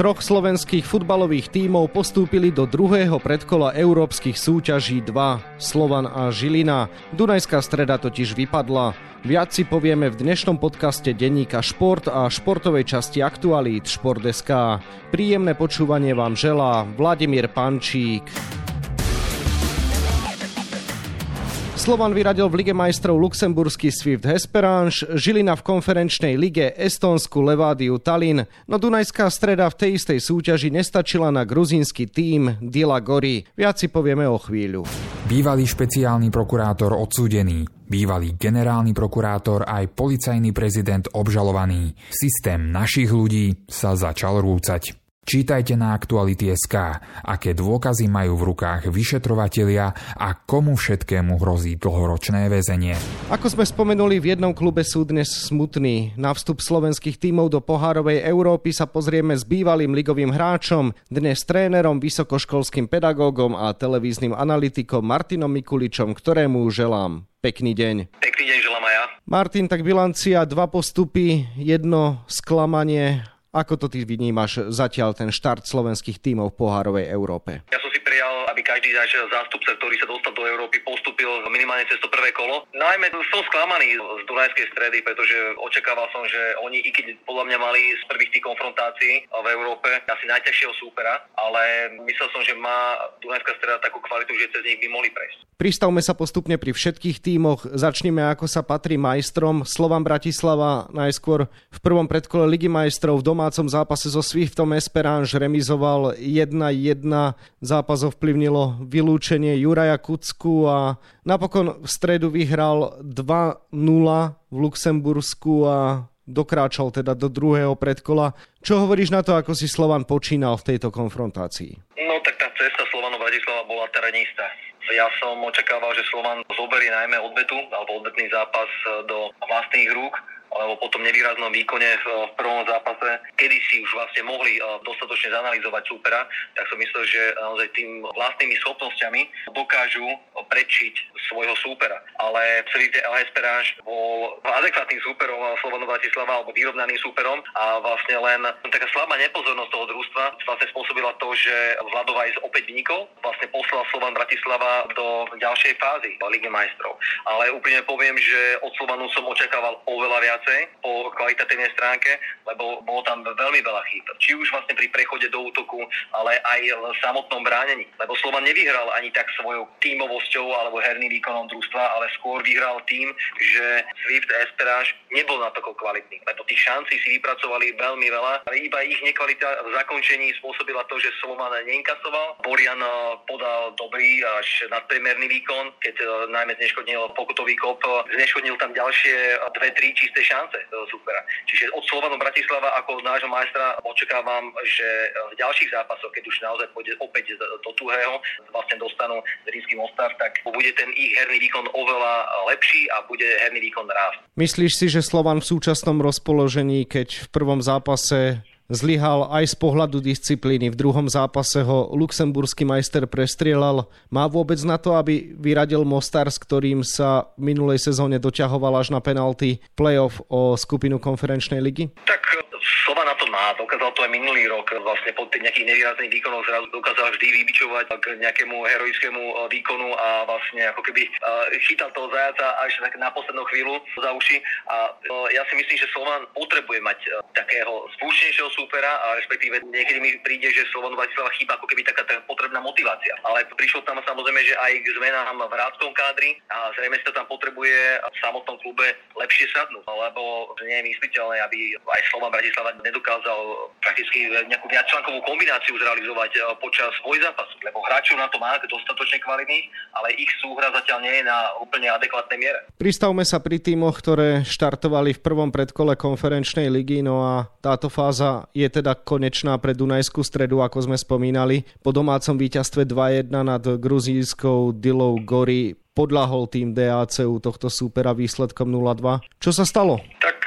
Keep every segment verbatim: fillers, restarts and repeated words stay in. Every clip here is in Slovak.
Troch slovenských futbalových tímov postúpili do druhého predkola európskych súťaží dva, Slovan a Žilina. Dunajská Streda totiž vypadla. Viac si povieme v dnešnom podcaste denníka Šport a športovej časti aktualít šport bodka es ká. Príjemné počúvanie vám želá Vladimír Pančík. Slovan vyradil v Lige majstrov luxemburský Swift Hesperange, Žilina v konferenčnej lige estónsku Levadiu Tallinn, no Dunajská Streda v tej istej súťaži nestačila na gruzínsky tím Dila Gori. Viac si povieme o chvíľu. Bývalý špeciálny prokurátor odsúdený, bývalý generálny prokurátor aj policajný prezident obžalovaný. Systém našich ľudí sa začal rúcať. Čítajte na aktuality bodka es ká, aké dôkazy majú v rukách vyšetrovatelia a komu všetkému hrozí dlhoročné väzenie. Ako sme spomenuli, v jednom klube sú dnes smutní. Na vstup slovenských tímov do pohárovej Európy sa pozrieme s bývalým ligovým hráčom, dnes trénerom, vysokoškolským pedagógom a televíznym analytikom Martinom Mikuličom, ktorému želám pekný deň. Pekný deň želám aj ja. Martin, tak bilancia, dva postupy, jedno sklamanie. Ako to ty vnímaš zatiaľ ten štart slovenských tímov v pohárovej Európe? Ja som si prijal, aby každý náš zástupca, ktorý sa dostal do Európy, postúpil minimálne cez to prvé kolo. Najmä som sklamaný z Dunajskej Stredy, pretože očakával som, že oni, i keď podľa mňa mali z prvých tých konfrontácií v Európe asi najťažšieho súpera, ale myslel som, že má Dunajská Streda takú kvalitu, že cez nich by mohli prejsť. Pristavme sa postupne pri všetkých tímoch. Začneme, ako sa patrí majstrom. Slovan Bratislava najskôr v prvom predkole Ligy majstrov v V domácom zápase so Swiftom Hesperange remizoval jeden jeden. Zápas ovplyvnilo vylúčenie Juraja Kucku a napokon v stredu vyhral dva nula v Luxembursku a dokráčal teda do druhého predkola. Čo hovoríš na to, ako si Slovan počínal v tejto konfrontácii? No tak tá cesta Slovanu Bratislava bola terenista. Ja som očakával, že Slovan zoberie najmä odbetu alebo odbetný zápas do vlastných rúk, alebo po tom nevýraznom výkone v prvom zápase, kedy si už vlastne mohli dostatočne zanalyzovať súpera, tak som myslel, že naozaj tým vlastnými schopnosťami dokážu predčiť svojho súpera. Ale celý ten Hesperange bol adekvátnym súperom Slovanu Bratislava alebo vyrovnaným súperom a vlastne len taká slabá nepozornosť toho družstva vlastne spôsobila to, že Vladoje opäť vynikol, vlastne poslal Slovan Bratislava do ďalšej fázy Ligy majstrov. Ale úplne poviem, že od Slovanu som očakával oveľa viac po kvalitatívnej stránke, lebo bolo tam veľmi veľa chýb. Či už vlastne pri prechode do útoku, ale aj v samotnom bránení. Lebo Slovan nevyhral ani tak svojou tímovosťou alebo herným výkonom družstva, ale skôr vyhral tým, že Swift Hesperange nebol natoľko kvalitný. Lebo tých šancí si vypracovali veľmi veľa, ale iba ich nekvalita v zakončení spôsobila to, že Slovan neinkasoval. Borian podal dobrý až nadpriemerný výkon, keď najmä zneškodnil pokutový kop, zneškodnil tam ďalšie dve, tri čisté šance supera. Čiže od Slovanu Bratislava ako nášho majstra očakávam, že v ďalších zápasoch, keď už naozaj pôjde opäť do tuhého, vlastne dostanú Zrinjski Mostar, tak bude ten ich herný výkon oveľa lepší a bude herný výkon rásť. Myslíš si, že Slovan v súčasnom rozpoložení, keď v prvom zápase zlyhal aj z pohľadu disciplíny, v druhom zápase ho luxemburský majster prestrielal, má vôbec na to, aby vyradil Mostar, s ktorým sa v minulej sezóne doťahoval až na penalty playoff o skupinu konferenčnej ligy? Tak Slovan na to má, dokázal to aj minulý rok, vlastne po tých nejakých nevýrazných výkonoch zrazu dokázal vždy vybičovať k nejakému heroickému výkonu a vlastne ako keby chytal toho zajaca až na poslednú chvíľu za uši a ja si myslím, že Slovan potrebuje mať takého zvučnejšieho súpera a respektíve niekedy mi príde, že Slovan Bratislava chýba ako keby taká potrebná motivácia, ale prišlo tam samozrejme, že aj k zmenám v hráčskom kádri a zrejme sa tam potrebuje v samotnom klube lepšie sadnúť, lebo nie je mysliteľné, aby aj Slovan Bratislava nedokázal prakticky nejakú viacčlankovú kombináciu zrealizovať počas dvojzápasu, lebo hráčov na to má dostatočne kvalitných, ale ich súhra zatiaľ nie je na úplne adekvátnej miere. Pristavme sa pri tímoch, ktoré štartovali v prvom predkole konferenčnej ligy, no a táto fáza je teda konečná pre Dunajskú Stredu, ako sme spomínali. Po domácom víťazstve dva jedna nad gruzínskou Dilou Gori podľahol tým dé á cé u tohto súpera výsledkom nula dva. Čo sa stalo? Tak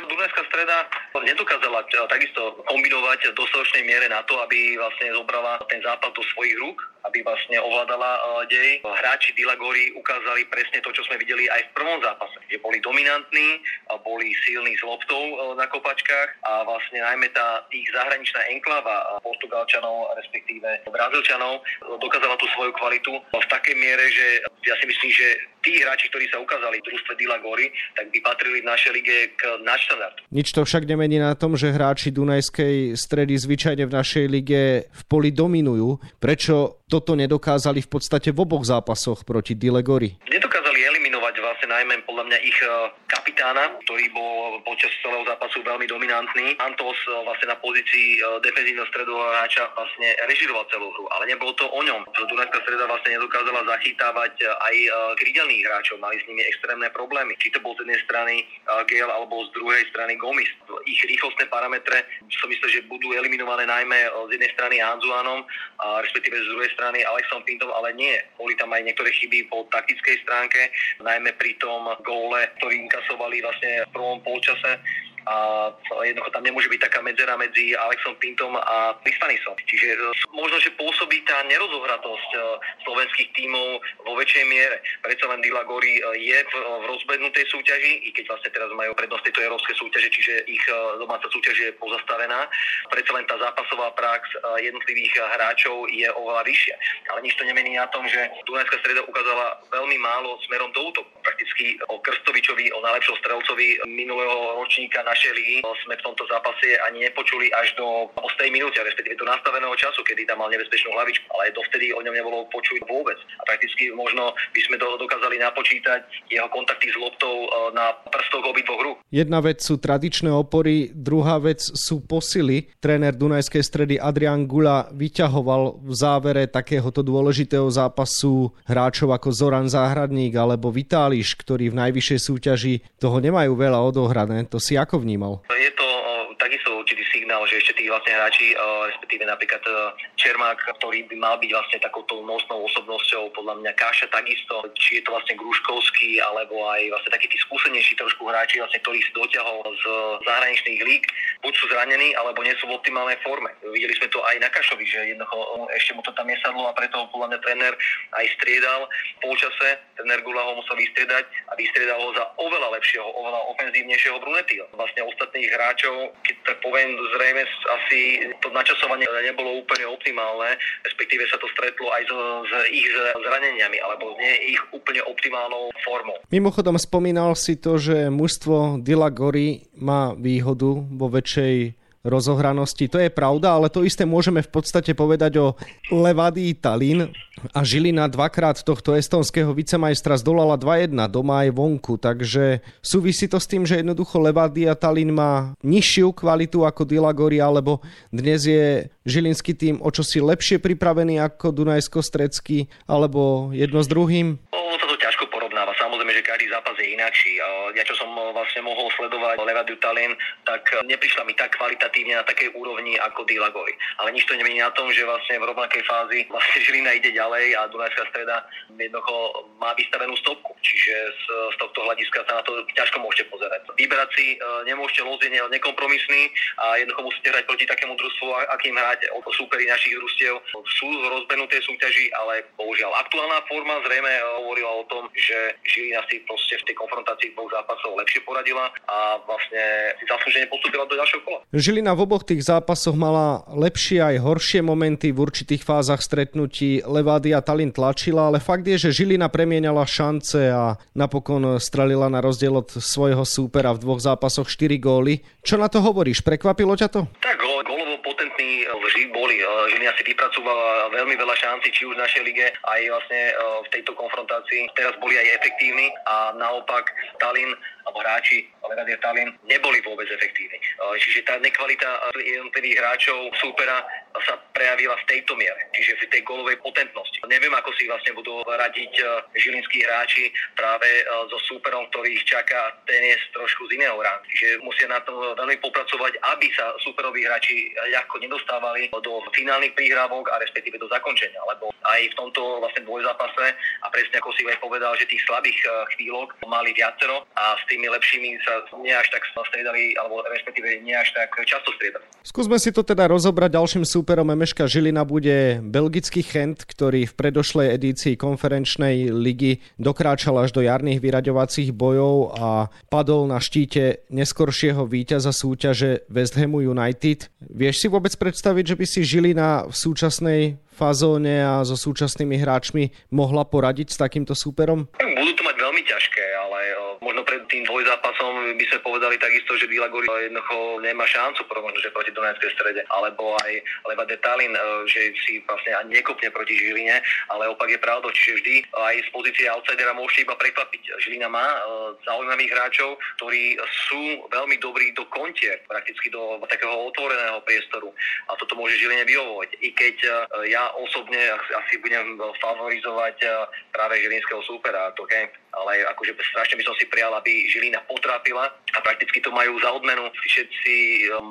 Dunajská Streda nedokázala takisto kombinovať v dostatočnej miere na to, aby vlastne zobrala ten zápas do svojich rúk, aby vlastne ovládala dej. Hráči Dila Gori ukázali presne to, čo sme videli aj v prvom zápase, že boli dominantní, boli silní s loptou na kopačkách a vlastne najmä tá ich zahraničná enkláva Portugalčanov, respektíve Brazílčanov, dokázala tú svoju kvalitu v takej miere, že ja si myslím, že tí hráči, ktorí sa ukázali v družstve Dila Gori, tak by patrili v našej lige k nadštandardu. Nič to však nemení na tom, že hráči Dunajskej Stredy zvyčajne v našej lige v poli dominujú. Prečo toto nedokázali v podstate v oboch zápasoch proti Dile Gori? Nedokázali eliminovať vlastne najmä podľa mňa ich kapitána, ktorý bol počas celého zápasu veľmi dominantný. Antos vlastne na pozícii defenzívneho stredového hráča vlastne režiroval celú hru, ale nebolo to o ňom. Dunajská Streda vlastne nedokázala zachytávať aj krídelných hráčov, mali s nimi extrémne problémy. Či to bol z jednej strany Geil alebo z druhej strany Gomis. Ich rýchlostné parametre som myslel, že budú eliminované najmä z jednej strany Hanzuánom, respektíve z druhej strany Alexom Pintom, ale nie. Boli tam aj niektoré chyby po taktickej stránke, najmä pri tom góle, ktorý inkasovali vlastne v prvom polčase. A jednoducho tam nemôže byť taká medzera medzi Alexom Pintom a Vyspanielom. Čiže možno, že pôsobí tá nerozohratosť slovenských tímov vo väčšej miere. Predsa len Dila Gori je v, v rozbednutej súťaži, i keď vlastne teraz majú prednosť tejto európskej súťaže, čiže ich domáca súťaž je pozastavená. Predsa len tá zápasová prax jednotlivých hráčov je oveľa vyššia. Ale nič to nemení na tom, že Dunajská Streda ukázala veľmi málo smerom do útoku. Prakticky o Krstovičovi, o najlepšom strelcovi minulého ročníka našej ligy sme v tomto zápase ani nepočuli až do osmej minúty, respektíve do nastaveného času, kedy tam mal nebezpečnú hlavičku, ale dovtedy o ňom nebolo počuť vôbec. A prakticky možno by sme dokázali napočítať jeho kontakty s loptou na prstoch obidvoch rúk. Jedna vec sú tradičné opory, druhá vec sú posily. Tréner Dunajskej Stredy Adrián Gula vyťahoval v závere takéhoto dôležitého zápasu hráčov ako Zoran Záhradník alebo Vitališ, ktorí v najvyššej súťaži toho nemajú veľa odohrané. To si ako vnímal? Je to takisto určitý signál, že ešte tí vlastne hráči, respektíve napríklad Čermák, ktorý by mal byť vlastne takouto nosnou osobnosťou, podľa mňa Kaša takisto, či je to vlastne Grúškovský, alebo aj vlastne takí tí skúsenejší trošku hráči, vlastne, ktorých si doťahol z zahraničných líg, buď sú zranení, alebo nie sú v optimálnej forme. Videli sme to aj na Kašovi, že jednoducho ešte mu to tam nesadlo a preto podľa mňa tréner aj striedal v polčase, tréner Gula ho musel vystriedať a vystriedal ho za oveľa lepšieho, oveľa ofenzívnejšieho Brunetyho. Vlastne ostatných hráčov, keď tak poviem, zrejme asi to načasovanie nebolo úplne optimálne, respektíve sa to stretlo aj s, s ich zraneniami, alebo nie ich úplne optimálnou formou. Mimochodom, spomínal si to, že mužstvo Dila Gori má výhodu vo väčšej rozohranosti. To je pravda, ale to isté môžeme v podstate povedať o Levadii Tallinn a Žilina dvakrát tohto estonského vicemajstra zdolala dva jedna doma aj vonku, takže súvisí to s tým, že jednoducho Levadia Tallinn má nižšiu kvalitu ako Dila Gori, alebo dnes je žilinský tým o čosi lepšie pripravený ako dunajsko-stredský, alebo jedno s druhým? Samozrejme, že každý zápas je inakší. Ja čo som vlastne mohol sledovať Levadiu Tallinn, tak neprišla mi tak kvalitatívne na takej úrovni ako Dila Gori. Ale nič to nemení na tom, že vlastne v rovnakej fázi vlastne Žilina ide ďalej a Dunajská Streda jednoducho má vystavenú stopku. Čiže z, z tohto hľadiska sa na to ťažko môžete pozerať. Vyberať si nemôžete, los je nekompromisný a jednoducho musíte hrať proti takému družstvu, akým hráte. Súperi našich družstiev sú v rozbenutej súťaži, ale bohužiaľ aktuálna forma zrejme hovorila o tom, že Žilina si proste v tej konfrontácii dvoch zápasov lepšie poradila a vlastne zaslúžene postúpila do ďalšieho kola. Žilina v oboch tých zápasoch mala lepšie aj horšie momenty, v určitých fázach stretnutí Levadia Tallinn tlačila, ale fakt je, že Žilina premienala šance a napokon strelila na rozdiel od svojho súpera v dvoch zápasoch štyri góly. Čo na to hovoríš? Prekvapilo ťa to? Tak, gólovo potentní vždy boli. Žilina si vypracovala veľmi veľa šanci, či už v našej lige, aj vlastne v tejto konfrontácii. Teraz boli aj efekty efektívny a naopak Tallinn alebo hráči Levadia Tallinn neboli vôbec efektívni. Čiže tá nekvalita jednotlivých hráčov súpera sa prejavila v tejto miere, čiže v tej gólovej potentnosti. Neviem, ako si vlastne budú radiť žilinskí hráči práve so súperom, ktorý ich čaká, ten je trošku z iného rána. Čiže musia na tom veľmi popracovať, aby sa súperoví hráči ľahko nedostávali do finálnych príhrávok a respektíve do zakončenia, lebo aj v tomto vlastne dvojzápase a presne ako si aj povedal, že tých slabých chvíľok mali viacero a s tými lepšími sa nie až tak striedali, alebo respektíve nie až tak často striedali. Skúsme si to teda rozobrať. Ďalším súperom em eška Žilina bude belgický Gent, ktorý v predošlej edícii konferenčnej ligy dokráčal až do jarných vyraďovacích bojov a padol na štíte neskoršieho víťaza súťaže West Hamu United. Vieš si vôbec predstaviť, že by si Žilina v súčasnej fazóne a so súčasnými hráčmi mohla poradiť s takýmto súperom? Budú to mať veľmi ťažké, ale možno pred tým dvojzápasom by sme povedali takisto, že Dila Gori jednoducho nemá šancu, možno že proti Dunajskej Strede, alebo aj Levadia Tallinn, že si vlastne ani nekopne proti Žiline, ale opak je pravdou, čiže vždy aj z pozície outsidera môžete iba prekvapiť. Žilina má zaujímavých hráčov, ktorí sú veľmi dobrí do kontier, prakticky do takého otvoreného priestoru a toto môže Žiline vyhovovať. I keď ja Ja osobne asi budem favorizovať práve žilinského súpera, to Gent, ale akože strašne by som si prijal, aby Žilina potrápila a prakticky to majú za odmenu všetci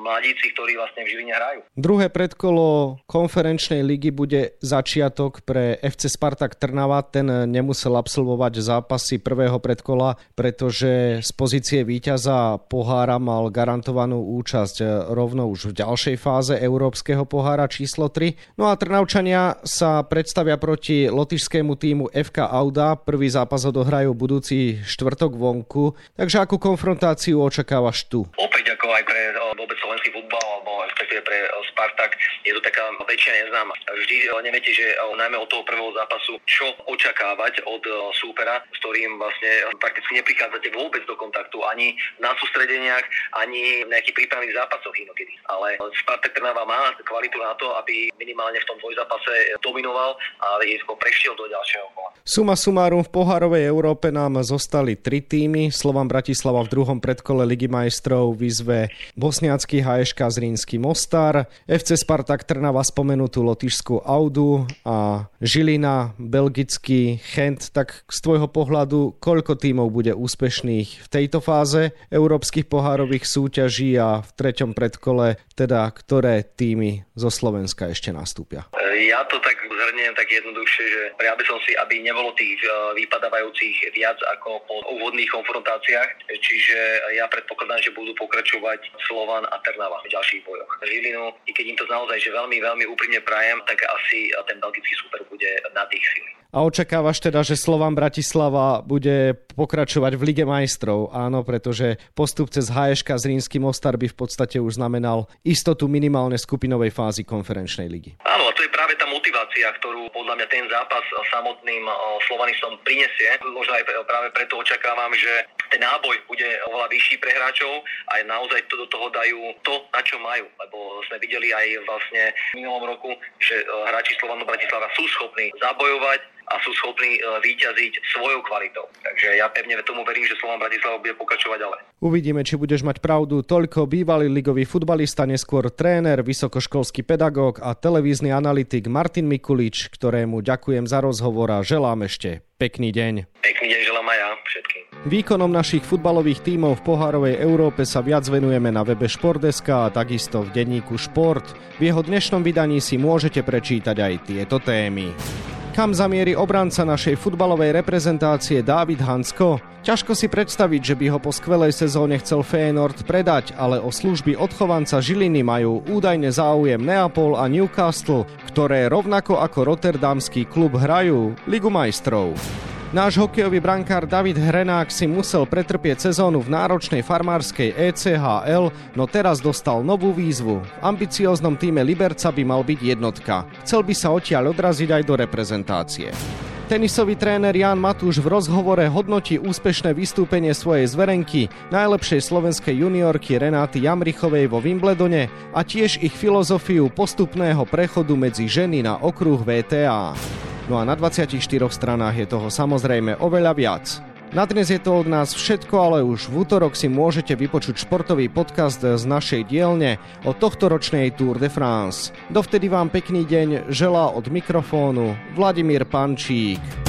mladíci, ktorí vlastne v Žiline hrajú. Druhé predkolo konferenčnej ligy bude začiatok pre ef cé Spartak Trnava. Ten nemusel absolvovať zápasy prvého predkola, pretože z pozície víťaza pohára mal garantovanú účasť rovno už v ďalšej fáze európskeho pohára číslo tri. No a Trnavčania sa predstavia proti lotyšskému týmu ef ká Auda. Prvý zápas ho dohrajú budúci štvrtok vonku. Takže akú konfrontáciu očakávaš tu? Opäť ako aj pre vôbec slovenský futbal, alebo respektíve pre Spartak, je to taká väčšia neznáma. Vždy neviete, že najmä od toho prvého zápasu, čo očakávať od súpera, s ktorým vlastne prakticky neprichádzate vôbec do kontaktu ani na sústredeniach, ani v nejakých prípravných zápasoch inokedy. Ale Spartak Trnava má kvalitu na to, aby minimálne v tom dvojzápase pase dominoval a Jesko prešiel do ďalšieho kola. Suma sumárum, v pohárovej Európe nám zostali tri týmy. Slovan Bratislava v druhom predkole Ligy majstrov vyzve bosniacky há eška Zrinjski Mostar, ef cé Spartak Trnava spomenutú lotyšskú Audu a Žilina belgický Gent. Tak z tvojho pohľadu, koľko tímov bude úspešných v tejto fáze európskych pohárových súťaží a v treťom predkole teda ktoré tímy zo Slovenska ešte nastúpia? Ja to tak zhrniem tak jednoduchšie, že ja by som si, aby nebolo tých vypadávajúcich viac ako po úvodných konfrontáciách, čiže ja predpokladám, že budú pokračovať Slovan a Trnava v ďalších bojoch. Žilinu, i keď im to naozaj že veľmi, veľmi úprimne prajem, tak asi ten belgický súper bude nad ich sily. A očakávaš teda, že Slovan Bratislava bude pokračovať v Lige majstrov? Áno, pretože postup cez há eška Zrinjski Mostar by v podstate už znamenal istotu minimálne skupinovej fázy konferenčnej ligy. Áno, a to je práve tá motivácia, ktorú podľa mňa ten zápas samotným Slovanistom prinesie. Možno aj práve preto očakávam, že ten náboj bude oveľa vyšší pre hráčov a naozaj to do toho dajú to, na čo majú. Lebo sme videli aj vlastne v minulom roku, že hráči Slovanu Bratislava sú schopní zabojovať a sú schopní víťaziť svojou kvalitou. Takže ja pevne tomu verím, že Slovan Bratislava bude pokračovať ďalej. Uvidíme, či budeš mať pravdu. Toľko bývalý ligový futbalista, neskôr tréner, vysokoškolský pedagóg a televízny analytik Martin Mikulič, ktorému ďakujem za rozhovor a želám ešte pekný deň. Pekný deň želám aj ja všetkým. Výkonom našich futbalových tímov v pohárovej Európe sa viac venujeme na webe Šport bodka es ká a takisto v denníku Šport. V jeho dnešnom vydaní si môžete prečítať aj tieto témy. Kam zamieri obranca našej futbalovej reprezentácie David Hansko? Ťažko si predstaviť, že by ho po skvelej sezóne chcel Feyenoord predať, ale o služby odchovanca Žiliny majú údajne záujem Neapol a Newcastle, ktoré rovnako ako rotterdamský klub hrajú Ligu majstrov. Náš hokejový brankár David Hrenák si musel pretrpieť sezónu v náročnej farmárskej é cé há el, no teraz dostal novú výzvu. V ambicióznom týme Liberca by mal byť jednotka. Chcel by sa odtiaľ odraziť aj do reprezentácie. Tenisový tréner Ján Matúš v rozhovore hodnotí úspešné vystúpenie svojej zverenky, najlepšej slovenskej juniorky Renáty Jamrichovej vo Wimbledone a tiež ich filozofiu postupného prechodu medzi ženy na okruh vé té á. No a na dvadsiatich štyroch stranách je toho samozrejme oveľa viac. Na dnes je to od nás všetko, ale už v útorok si môžete vypočuť športový podcast z našej dielne o tohtoročnej Tour de France. Dovtedy vám pekný deň želá od mikrofónu Vladimír Pančík.